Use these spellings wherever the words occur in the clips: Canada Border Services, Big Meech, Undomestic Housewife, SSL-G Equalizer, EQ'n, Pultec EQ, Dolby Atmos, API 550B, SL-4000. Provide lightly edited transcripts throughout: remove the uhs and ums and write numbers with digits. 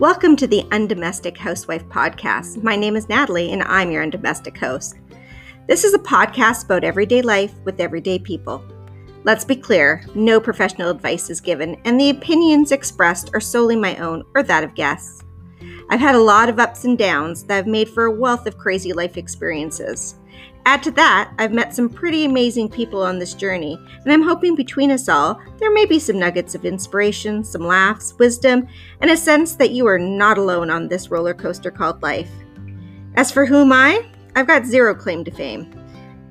Welcome to the Undomestic Housewife podcast. My name is Natalie and I'm your undomestic host. This is a podcast about everyday life with everyday people. Let's be clear, no professional advice is given and the opinions expressed are solely my own or that of guests. I've had a lot of ups and downs that have made for a wealth of crazy life experiences. Add to that, I've met some pretty amazing people on this journey, and I'm hoping between us all, there may be some nuggets of inspiration, some laughs, wisdom, and a sense that you are not alone on this roller coaster called life. As for who am I? I've got zero claim to fame.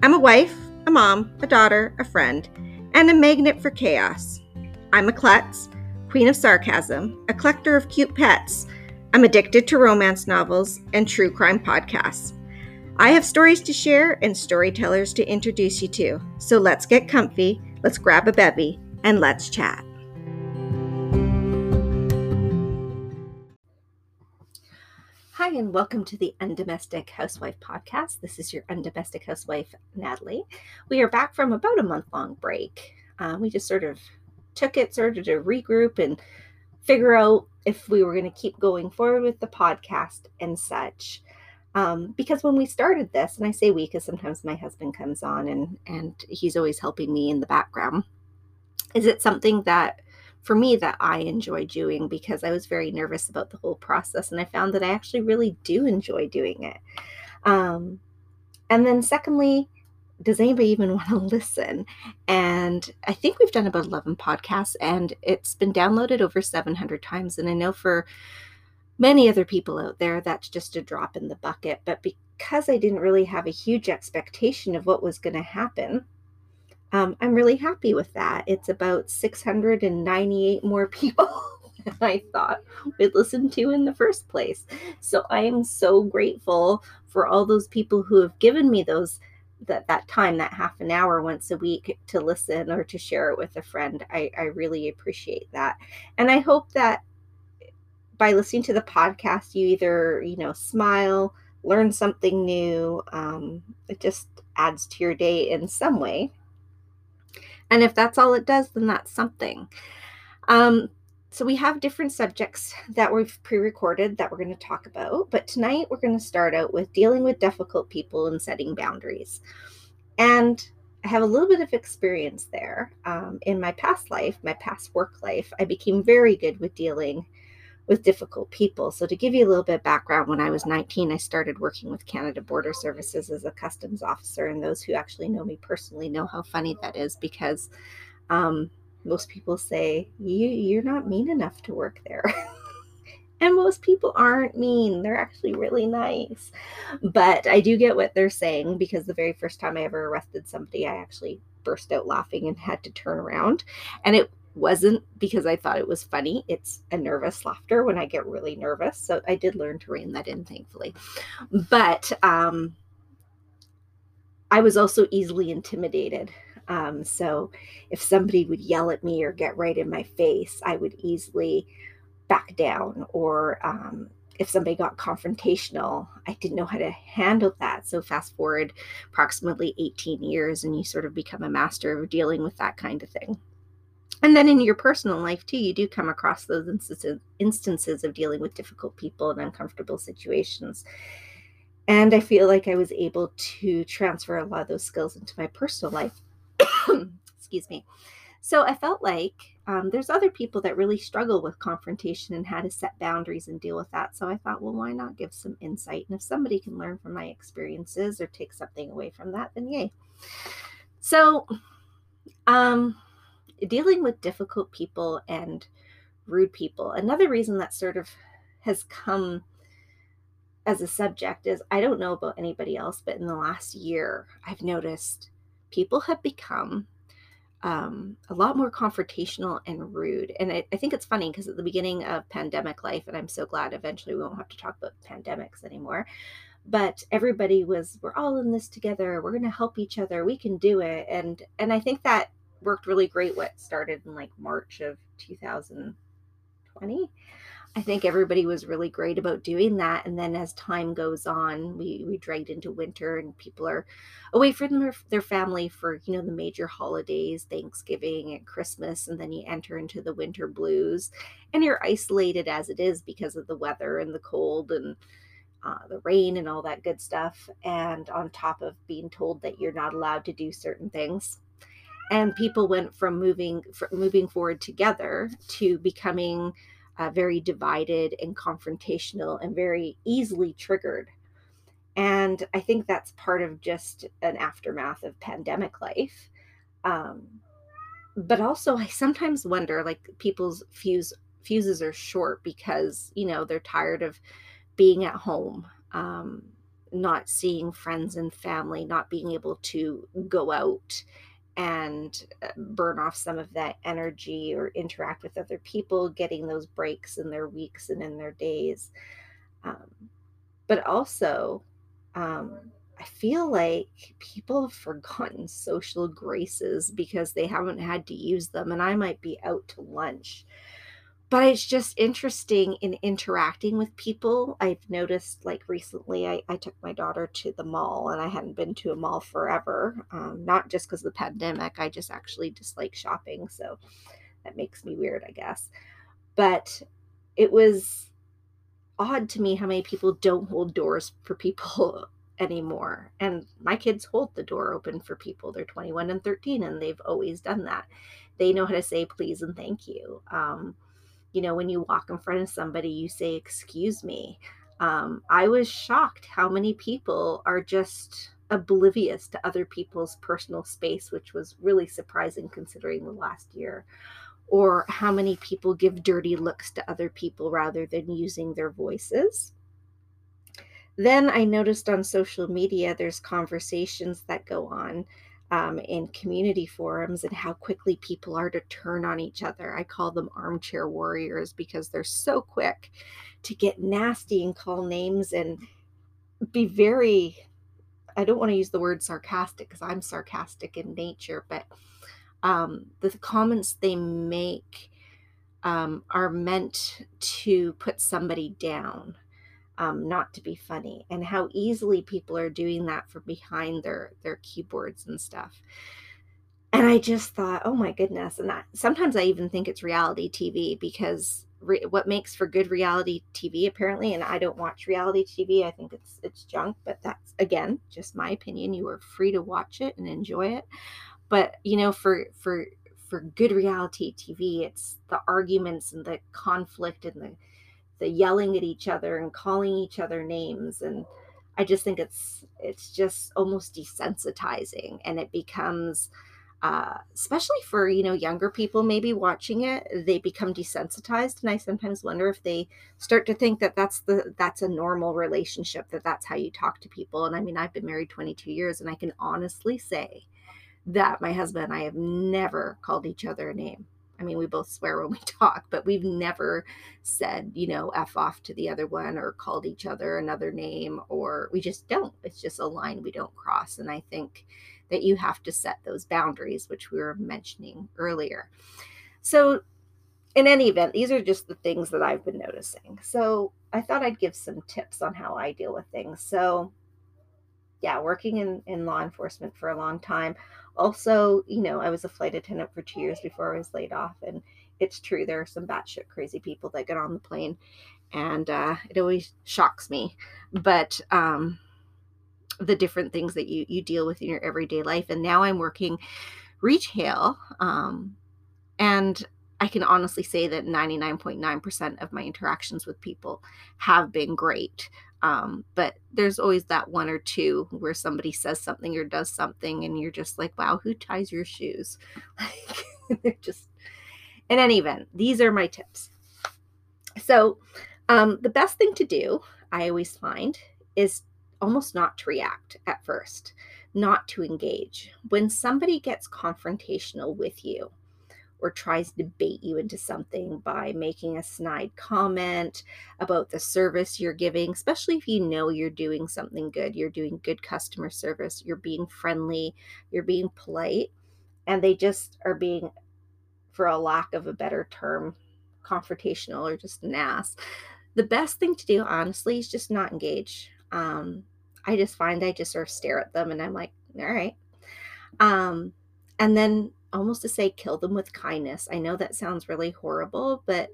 I'm a wife, a mom, a daughter, a friend, and a magnet for chaos. I'm a klutz, queen of sarcasm, a collector of cute pets. I'm addicted to romance novels and true crime podcasts. I have stories to share and storytellers to introduce you to. So let's get comfy, let's grab a bevy, and let's chat. Hi, and welcome to the Undomestic Housewife podcast. This is your Undomestic Housewife, Natalie. We are back from about a month-long break. We just sort of took it, started to regroup and figure out if we were going to keep going forward with the podcast and such. Because when we started this, and I say we because sometimes my husband comes on and he's always helping me in the background, is it something that, for me, that I enjoy doing because I was very nervous about the whole process and I found that I actually really do enjoy doing it. And then secondly, does anybody even want to listen? And I think we've done about 11 podcasts and it's been downloaded over 700 times. And I know for many other people out there, that's just a drop in the bucket. But because I didn't really have a huge expectation of what was going to happen, I'm really happy with that. It's about 698 more people than I thought would listen to in the first place. So I am so grateful for all those people who have given me that time, that half an hour once a week to listen or to share it with a friend. I really appreciate that. And I hope that by listening to the podcast, you either, smile, learn something new. It just adds to your day in some way. And if that's all it does, then that's something. So we have different subjects that we've pre-recorded that we're going to talk about. But tonight we're going to start out with dealing with difficult people and setting boundaries. And I have a little bit of experience there. In my past life, my past work life, I became very good with dealing with difficult people. So to give you a little bit of background, when I was 19, I started working with Canada Border Services as a customs officer. And those who actually know me personally know how funny that is because most people say, you're not mean enough to work there. And most people aren't mean. They're actually really nice. But I do get what they're saying because the very first time I ever arrested somebody, I actually burst out laughing and had to turn around. And it wasn't because I thought it was funny. It's a nervous laughter when I get really nervous. So I did learn to rein that in, thankfully. But I was also easily intimidated. So if somebody would yell at me or get right in my face, I would easily back down. Or if somebody got confrontational, I didn't know how to handle that. So fast forward approximately 18 years and you sort of become a master of dealing with that kind of thing. And then in your personal life, too, you do come across those instances of dealing with difficult people and uncomfortable situations. And I feel like I was able to transfer a lot of those skills into my personal life. Excuse me. So I felt like there's other people that really struggle with confrontation and how to set boundaries and deal with that. So I thought, well, why not give some insight? And if somebody can learn from my experiences or take something away from that, then yay. So, dealing with difficult people and rude people. Another reason that sort of has come as a subject is, I don't know about anybody else, but in the last year, I've noticed people have become a lot more confrontational and rude. And I think it's funny because at the beginning of pandemic life, and I'm so glad eventually we won't have to talk about pandemics anymore, but everybody was, we're all in this together. We're going to help each other. We can do it. And I think that worked really great what started in like March of 2020. I think everybody was really great about doing that. And then as time goes on, we dragged into winter and people are away from their family for, you know, the major holidays, Thanksgiving and Christmas. And then you enter into the winter blues and you're isolated as it is because of the weather and the cold and the rain and all that good stuff. And on top of being told that you're not allowed to do certain things. And people went from moving forward together to becoming very divided and confrontational and very easily triggered. And I think that's part of just an aftermath of pandemic life. But also I sometimes wonder, like, people's fuses are short because, you know, they're tired of being at home, not seeing friends and family, not being able to go out and burn off some of that energy or interact with other people, getting those breaks in their weeks and in their days. But also, I feel like people have forgotten social graces because they haven't had to use them. And I might be out to lunch, but it's just interesting in interacting with people. I've noticed, like, recently I took my daughter to the mall, and I hadn't been to a mall forever. Not just because of the pandemic. I just actually dislike shopping. So that makes me weird, I guess. But it was odd to me how many people don't hold doors for people anymore. And my kids hold the door open for people. They're 21 and 13, and they've always done that. They know how to say please and thank you. You know, when you walk in front of somebody, you say, excuse me. I was shocked how many people are just oblivious to other people's personal space, which was really surprising considering the last year. Or how many people give dirty looks to other people rather than using their voices. Then I noticed on social media, there's conversations that go on in community forums, and how quickly people are to turn on each other. I call them armchair warriors because they're so quick to get nasty and call names and be very, I don't want to use the word sarcastic because I'm sarcastic in nature, but the comments they make are meant to put somebody down. Not to be funny, and how easily people are doing that from behind their keyboards and stuff. And I just thought, oh my goodness. And sometimes I even think it's reality TV because what makes for good reality TV apparently, and I don't watch reality TV. I think it's junk, but that's, again, just my opinion. You are free to watch it and enjoy it. But, you know, for good reality TV, it's the arguments and the conflict and the yelling at each other and calling each other names. And I just think it's just almost desensitizing, and it becomes, especially for, you know, younger people maybe watching it, they become desensitized. And I sometimes wonder if they start to think that that's a normal relationship, that that's how you talk to people. And I mean, I've been married 22 years and I can honestly say that my husband and I have never called each other a name. I mean, we both swear when we talk, but we've never said, you know, F off to the other one or called each other another name, or we just don't. It's just a line we don't cross. And I think that you have to set those boundaries, which we were mentioning earlier. So in any event, these are just the things that I've been noticing. So I thought I'd give some tips on how I deal with things. So yeah, working in law enforcement for a long time. Also, you know, I was a flight attendant for 2 years before I was laid off. And it's true, there are some batshit crazy people that get on the plane. And it always shocks me. But the different things that you deal with in your everyday life. And now I'm working retail. And I can honestly say that 99.9% of my interactions with people have been great. But there's always that one or two where somebody says something or does something and you're just like, wow, who ties your shoes? Like, they're just, in any event, these are my tips. So, the best thing to do, I always find, is almost not to react at first, not to engage. When somebody gets confrontational with you or tries to bait you into something by making a snide comment about the service you're giving, especially if you know you're doing something good, you're doing good customer service, you're being friendly, you're being polite, and they just are being, for a lack of a better term, confrontational or just an ass, the best thing to do, honestly, is just not engage. I just find I just sort of stare at them and I'm like, all right. And then almost to say, kill them with kindness. I know that sounds really horrible, but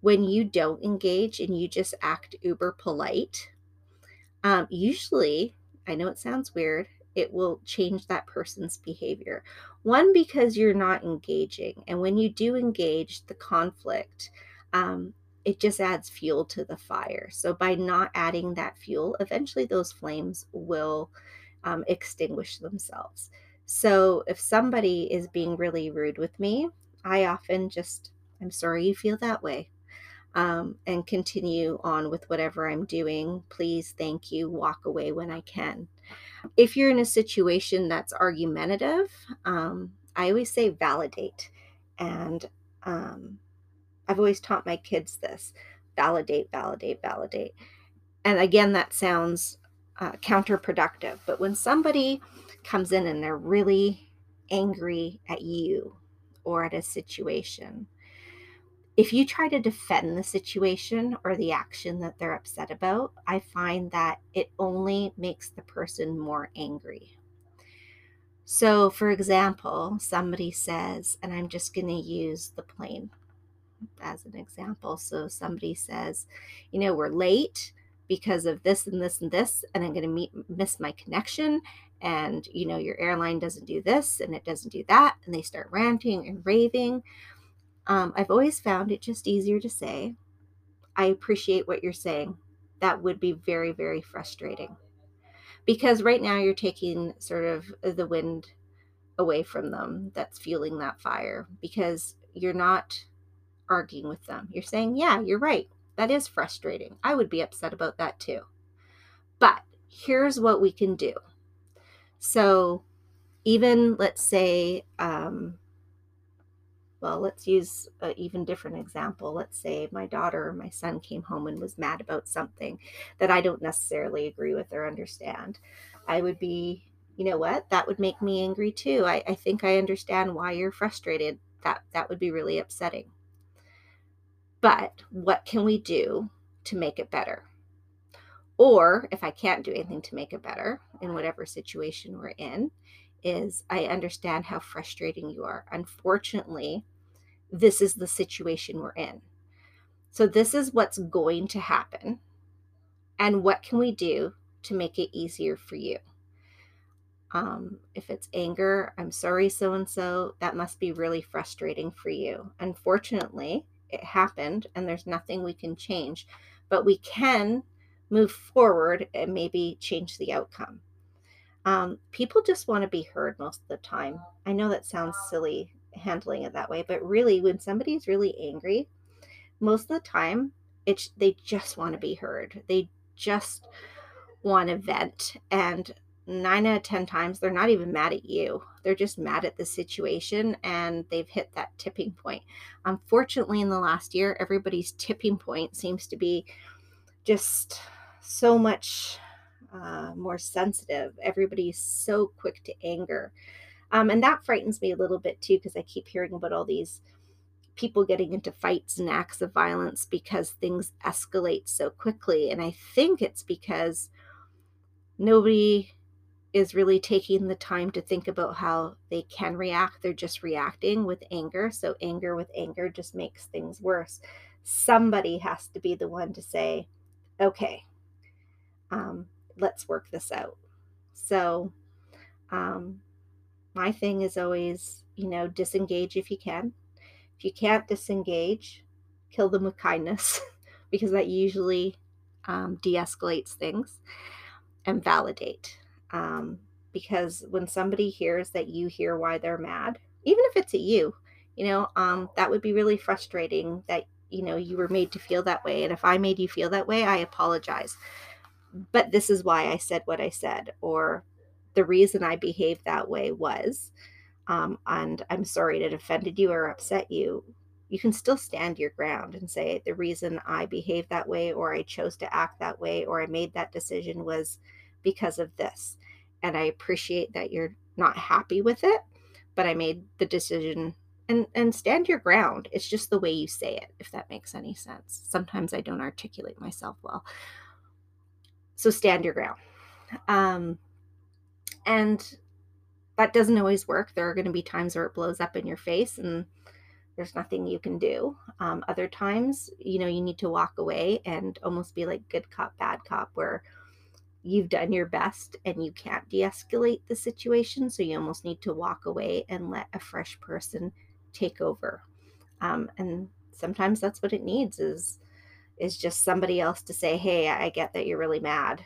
when you don't engage and you just act uber polite, usually, I know it sounds weird, it will change that person's behavior. One, because you're not engaging. And when you do engage the conflict, it just adds fuel to the fire. So by not adding that fuel, eventually those flames will extinguish themselves. So if somebody is being really rude with me, I often just, I'm sorry you feel that way, and continue on with whatever I'm doing. Please, thank you, walk away when I can. If you're in a situation that's argumentative, I always say validate. And I've always taught my kids this, validate, validate, validate. And again, that sounds counterproductive, but when somebody comes in and they're really angry at you or at a situation, if you try to defend the situation or the action that they're upset about, I find that it only makes the person more angry. So, for example, somebody says, and I'm just going to use the plane as an example. So somebody says, you know, we're late because of this and this and this, and I'm going to miss my connection. And, you know, your airline doesn't do this and it doesn't do that. And they start ranting and raving. I've always found it just easier to say, I appreciate what you're saying. That would be very, very frustrating, because right now you're taking sort of the wind away from them that's fueling that fire, because you're not arguing with them. You're saying, yeah, you're right. That is frustrating. I would be upset about that too. But here's what we can do. So even let's say, well, let's use an even different example. Let's say my daughter or my son came home and was mad about something that I don't necessarily agree with or understand. I would be, you know what? That would make me angry too. I think I understand why you're frustrated. That would be really upsetting. But what can we do to make it better? Or if I can't do anything to make it better in whatever situation we're in, is I understand how frustrating you are. Unfortunately, this is the situation we're in. So this is what's going to happen. And what can we do to make it easier for you? If it's anger, I'm sorry, so-and-so, that must be really frustrating for you. Unfortunately, it happened and there's nothing we can change, but we can move forward and maybe change the outcome. People just want to be heard most of the time. I know that sounds silly handling it that way, but really when somebody's really angry, most of the time they just want to be heard. They just want to vent, and 9 out of 10 times they're not even mad at you. They're just mad at the situation and they've hit that tipping point. Unfortunately, in the last year, everybody's tipping point seems to be just so much more sensitive. Everybody's so quick to anger. And that frightens me a little bit too, because I keep hearing about all these people getting into fights and acts of violence because things escalate so quickly. And I think it's because nobody is really taking the time to think about how they can react. They're just reacting with anger. So anger with anger just makes things worse. Somebody has to be the one to say, okay, let's work this out. So my thing is always, you know, disengage if you can. If you can't disengage, kill them with kindness, because that usually de-escalates things. And validate. Because when somebody hears that you hear why they're mad, even if it's at you, you know, that would be really frustrating that, you know, you were made to feel that way. And if I made you feel that way, I apologize. But this is why I said what I said, or the reason I behaved that way was, and I'm sorry it offended you or upset you. You can still stand your ground and say the reason I behaved that way, or I chose to act that way, or I made that decision was because of this. And I appreciate that you're not happy with it, but I made the decision and stand your ground. It's just the way you say it, if that makes any sense. Sometimes I don't articulate myself well. So stand your ground. And that doesn't always work. There are going to be times where it blows up in your face and there's nothing you can do. Other times, you know, you need to walk away and almost be like good cop, bad cop, where you've done your best and you can't de-escalate the situation. So you almost need to walk away and let a fresh person take over. And sometimes that's what it needs is just somebody else to say, hey, I get that you're really mad.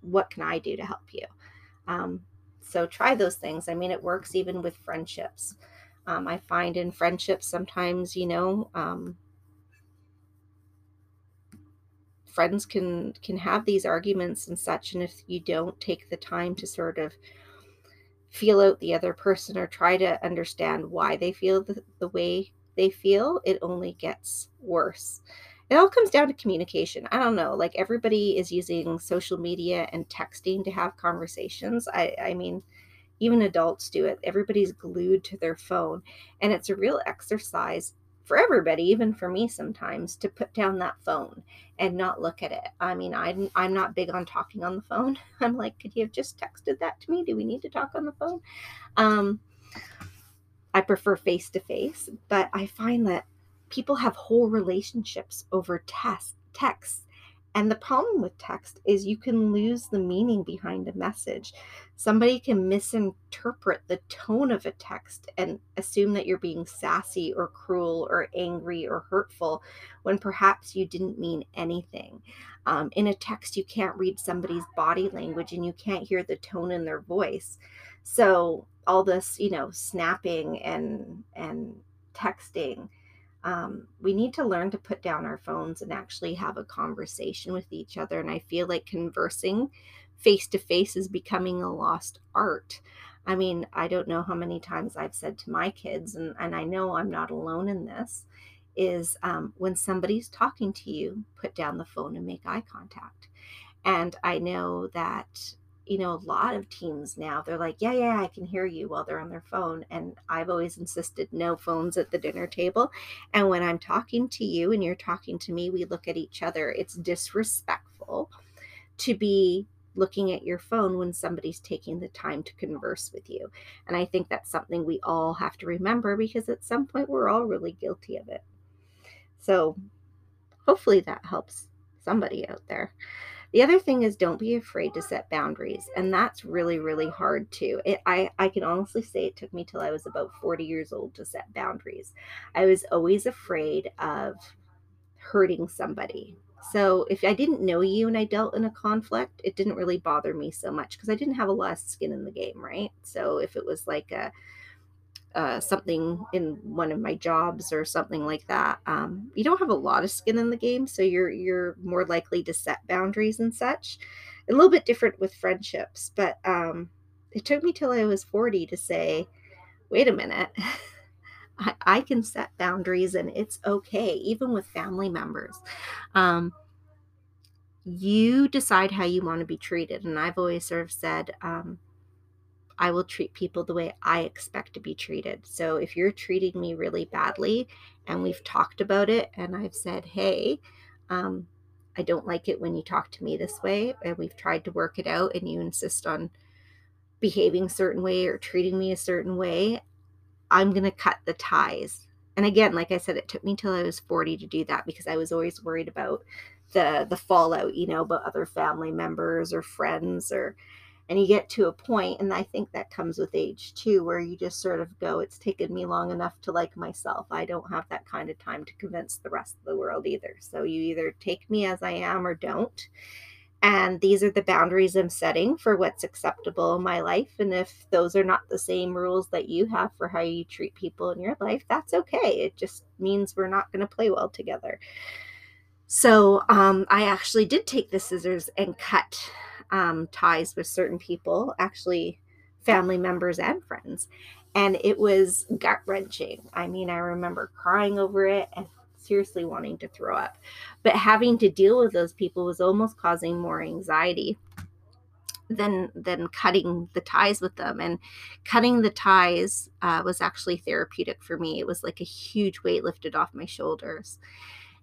What can I do to help you? So try those things. I mean, it works even with friendships. I find in friendships sometimes, you know, friends can have these arguments and such, and if you don't take the time to sort of feel out the other person or try to understand why they feel the way they feel, it only gets worse. It all comes down to communication. I don't know, like everybody is using social media and texting to have conversations. I mean, even adults do it. Everybody's glued to their phone, and it's a real exercise for everybody, even for me sometimes, to put down that phone and not look at it. I mean, I'm not big on talking on the phone. I'm like, could you have just texted that to me? Do we need to talk on the phone? I prefer face-to-face, but I find that people have whole relationships over texts. And the problem with text is you can lose the meaning behind a message. Somebody can misinterpret the tone of a text and assume that you're being sassy or cruel or angry or hurtful when perhaps you didn't mean anything. In a text, you can't read somebody's body language and you can't hear the tone in their voice. So all this, you know, snapping and texting, we need to learn to put down our phones and actually have a conversation with each other. And I feel like conversing face to face is becoming a lost art. I mean, I don't know how many times I've said to my kids, and I know I'm not alone in this, is when somebody's talking to you, put down the phone and make eye contact. And I know that, you know, a lot of teens now, they're like, yeah, I can hear you while they're on their phone. And I've always insisted no phones at the dinner table. And when I'm talking to you and you're talking to me, we look at each other. It's disrespectful to be looking at your phone when somebody's taking the time to converse with you. And I think that's something we all have to remember, because at some point we're all really guilty of it. So hopefully that helps somebody out there. The other thing is, don't be afraid to set boundaries. And that's really, really hard too. I can honestly say it took me till I was about 40 years old to set boundaries. I was always afraid of hurting somebody. So if I didn't know you and I dealt in a conflict, it didn't really bother me so much because I didn't have a lot of skin in the game, right? So if it was like something in one of my jobs or something like that. You don't have a lot of skin in the game, so you're more likely to set boundaries and such. A little bit different with friendships, but it took me till I was 40 to say, wait a minute, I can set boundaries and it's okay, even with family members. You decide how you want to be treated, and I've always sort of said, I will treat people the way I expect to be treated. So if you're treating me really badly and we've talked about it and I've said, hey, I don't like it when you talk to me this way, and we've tried to work it out and you insist on behaving a certain way or treating me a certain way, I'm going to cut the ties. And again, like I said, it took me till I was 40 to do that because I was always worried about the fallout, you know, about other family members or friends or... And you get to a point, and I think that comes with age too, where you just sort of go, it's taken me long enough to like myself. I don't have that kind of time to convince the rest of the world either. So you either take me as I am or don't. And these are the boundaries I'm setting for what's acceptable in my life. And if those are not the same rules that you have for how you treat people in your life, that's okay. It just means we're not going to play well together. So I actually did take the scissors and cut ties with certain people, actually family members and friends. And it was gut-wrenching. I mean, I remember crying over it and seriously wanting to throw up. But having to deal with those people was almost causing more anxiety than cutting the ties with them. And cutting the ties was actually therapeutic for me. It was like a huge weight lifted off my shoulders.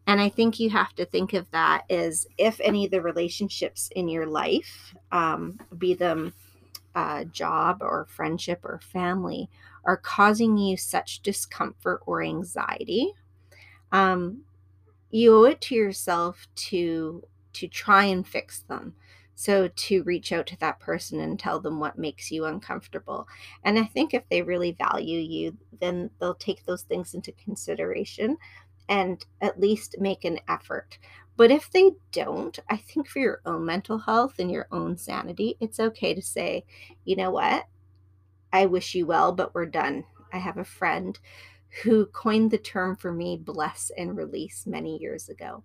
And I think you have to think of that as, if any of the relationships in your life, be them job or friendship or family, are causing you such discomfort or anxiety, you owe it to yourself to try and fix them. So to reach out to that person and tell them what makes you uncomfortable. And I think if they really value you, then they'll take those things into consideration and at least make an effort. But if they don't, I think for your own mental health and your own sanity, it's okay to say, you know what, I wish you well, but we're done. I have a friend who coined the term for me, bless and release, many years ago.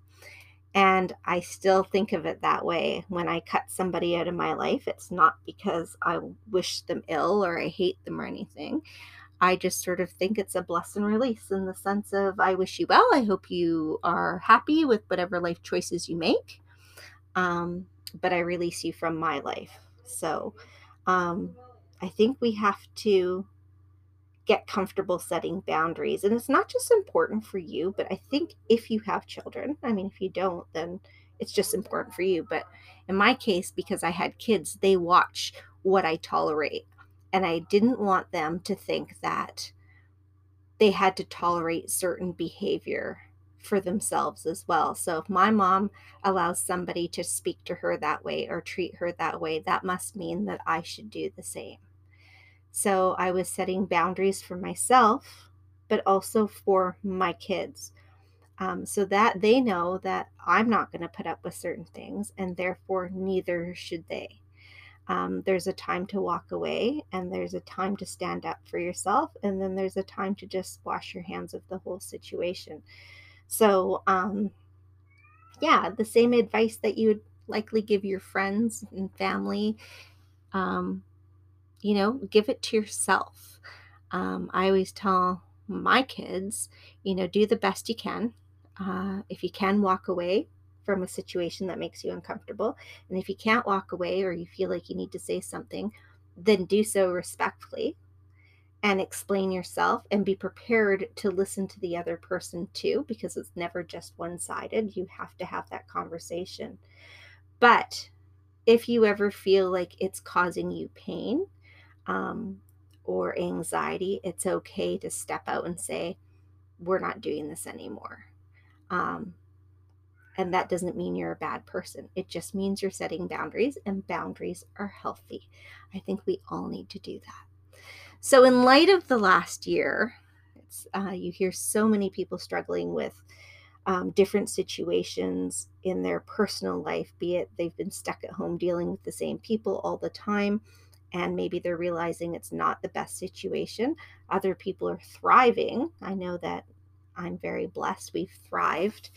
And I still think of it that way. When I cut somebody out of my life, it's not because I wish them ill or I hate them or anything. I just sort of think it's a bless and release, in the sense of, I wish you well. I hope you are happy with whatever life choices you make. But I release you from my life. So I think we have to get comfortable setting boundaries. And it's not just important for you, but I think if you have children, I mean, if you don't, then it's just important for you. But in my case, because I had kids, they watch what I tolerate. And I didn't want them to think that they had to tolerate certain behavior for themselves as well. So if my mom allows somebody to speak to her that way or treat her that way, that must mean that I should do the same. So I was setting boundaries for myself, but also for my kids, so that they know that I'm not going to put up with certain things, and therefore neither should they. There's a time to walk away, and there's a time to stand up for yourself, and then there's a time to just wash your hands of the whole situation. So, yeah, the same advice that you would likely give your friends and family, you know, give it to yourself. I always tell my kids, you know, do the best you can. If you can, walk away from a situation that makes you uncomfortable. And if you can't walk away, or you feel like you need to say something, then do so respectfully and explain yourself, and be prepared to listen to the other person too, because it's never just one-sided. You have to have that conversation. But if you ever feel like it's causing you pain, or anxiety, it's okay to step out and say, we're not doing this anymore. And that doesn't mean you're a bad person. It just means you're setting boundaries, and boundaries are healthy. I think we all need to do that. So in light of the last year, it's, you hear so many people struggling with different situations in their personal life, be it they've been stuck at home dealing with the same people all the time, and maybe they're realizing it's not the best situation. Other people are thriving. I know that I'm very blessed. We've thrived.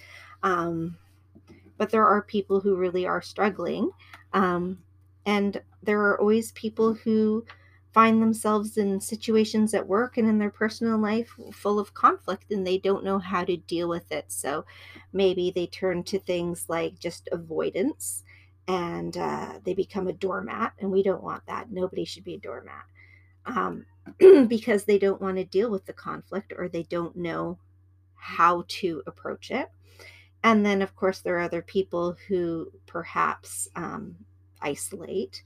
But there are people who really are struggling. And there are always people who find themselves in situations at work and in their personal life full of conflict, and they don't know how to deal with it. So maybe they turn to things like just avoidance. And they become a doormat, and we don't want that. Nobody should be a doormat, because they don't want to deal with the conflict, or they don't know how to approach it. And then, of course, there are other people who perhaps isolate,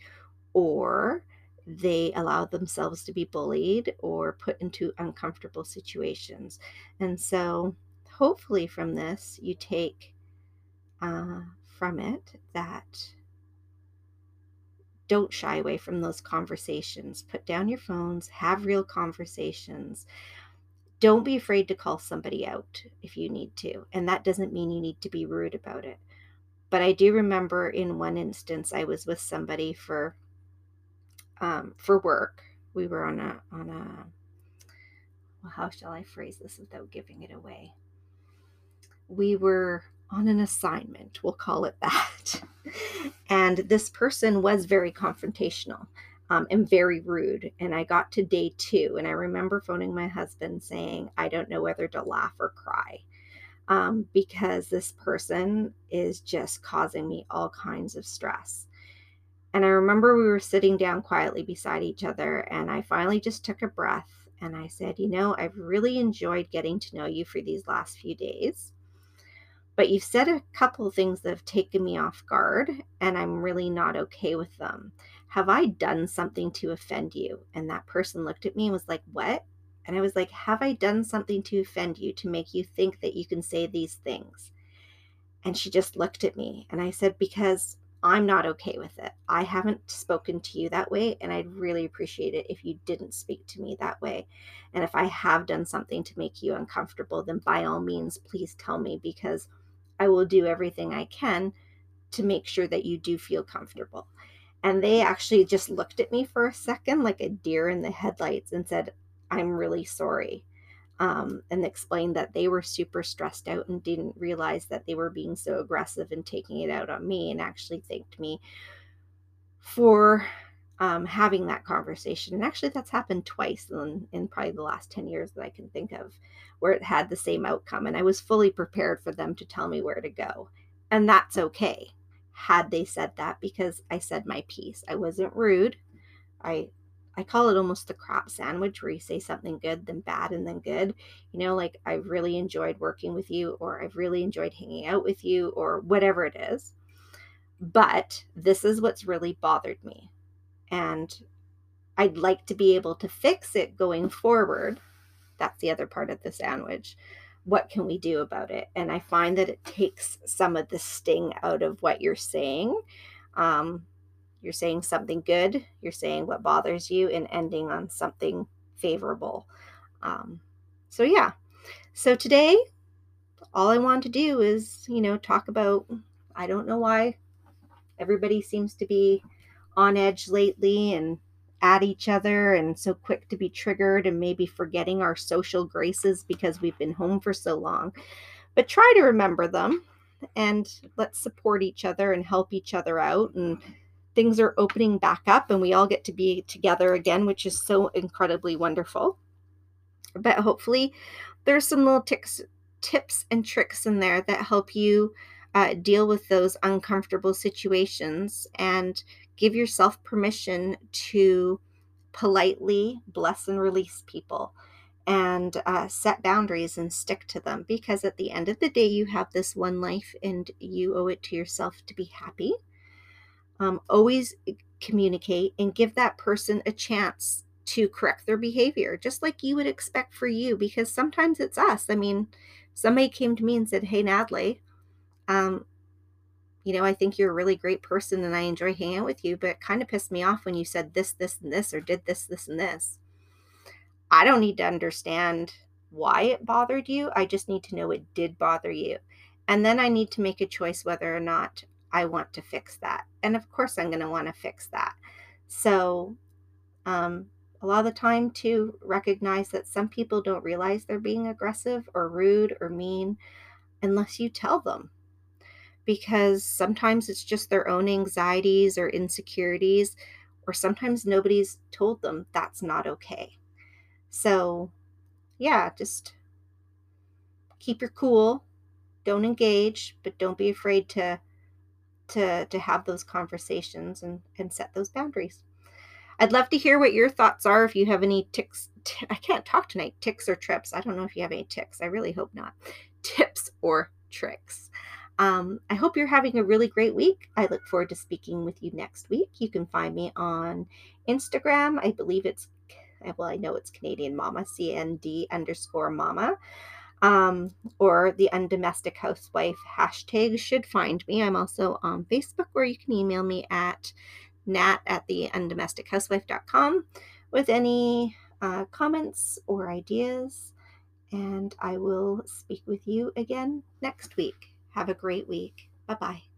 or they allow themselves to be bullied or put into uncomfortable situations. And so hopefully from this, you take from it that don't shy away from those conversations. Put down your phones, have real conversations. Don't be afraid to call somebody out if you need to. And that doesn't mean you need to be rude about it. But I do remember in one instance, I was with somebody for work. We were on a, well, how shall I phrase this without giving it away? We were on an assignment, we'll call it that. And this person was very confrontational and very rude. And I got to day 2, and I remember phoning my husband saying, I don't know whether to laugh or cry, because this person is just causing me all kinds of stress. And I remember we were sitting down quietly beside each other, and I finally just took a breath and I said, you know, I've really enjoyed getting to know you for these last few days, but you've said a couple of things that have taken me off guard, and I'm really not okay with them. Have I done something to offend you? And that person looked at me and was like, what? And I was like, have I done something to offend you to make you think that you can say these things? And she just looked at me, and I said, because I'm not okay with it. I haven't spoken to you that way, and I'd really appreciate it if you didn't speak to me that way. And if I have done something to make you uncomfortable, then by all means, please tell me, because I will do everything I can to make sure that you do feel comfortable. And they actually just looked at me for a second like a deer in the headlights and said, I'm really sorry. And explained that they were super stressed out and didn't realize that they were being so aggressive and taking it out on me, and actually thanked me for having that conversation. And actually that's happened twice in probably the last 10 years that I can think of, where it had the same outcome. And I was fully prepared for them to tell me where to go. And that's okay, had they said that, because I said my piece. I wasn't rude. I call it almost the crap sandwich, where you say something good, then bad, and then good. You know, like, I've really enjoyed working with you, or I've really enjoyed hanging out with you, or whatever it is. But this is what's really bothered me. And I'd like to be able to fix it going forward. That's the other part of the sandwich. What can we do about it? And I find that it takes some of the sting out of what you're saying. You're saying something good, you're saying what bothers you, and ending on something favorable. So today, all I want to do is, talk about, I don't know why everybody seems to be on edge lately and at each other and so quick to be triggered, and maybe forgetting our social graces because we've been home for so long. But try to remember them, and let's support each other and help each other out, and things are opening back up and we all get to be together again, which is so incredibly wonderful. But hopefully there's some little tips and tricks in there that help you deal with those uncomfortable situations, and give yourself permission to politely bless and release people, and set boundaries and stick to them. Because at the end of the day, you have this one life and you owe it to yourself to be happy. Always communicate and give that person a chance to correct their behavior, just like you would expect for you, because sometimes it's us. I mean, somebody came to me and said, hey, Natalie, I think you're a really great person and I enjoy hanging out with you, but it kind of pissed me off when you said this, this, and this, or did this, this, and this. I don't need to understand why it bothered you. I just need to know it did bother you. And then I need to make a choice whether or not I want to fix that. And of course I'm going to want to fix that. So a lot of the time to recognize that some people don't realize they're being aggressive or rude or mean unless you tell them. Because sometimes it's just their own anxieties or insecurities, or sometimes nobody's told them that's not okay. So just keep your cool, don't engage, but don't be afraid to have those conversations and set those boundaries. I'd love to hear what your thoughts are. If you have any tics, I can't talk tonight, tics or trips. I don't know if you have any tics. I really hope not. Tips or tricks. I hope you're having a really great week. I look forward to speaking with you next week. You can find me on Instagram. I believe it's, I know it's Canadian Mama, CND_Mama. Or the Undomestic Housewife hashtag should find me. I'm also on Facebook, where you can email me at nat@theundomestichousewife.com with any comments or ideas. And I will speak with you again next week. Have a great week. Bye-bye.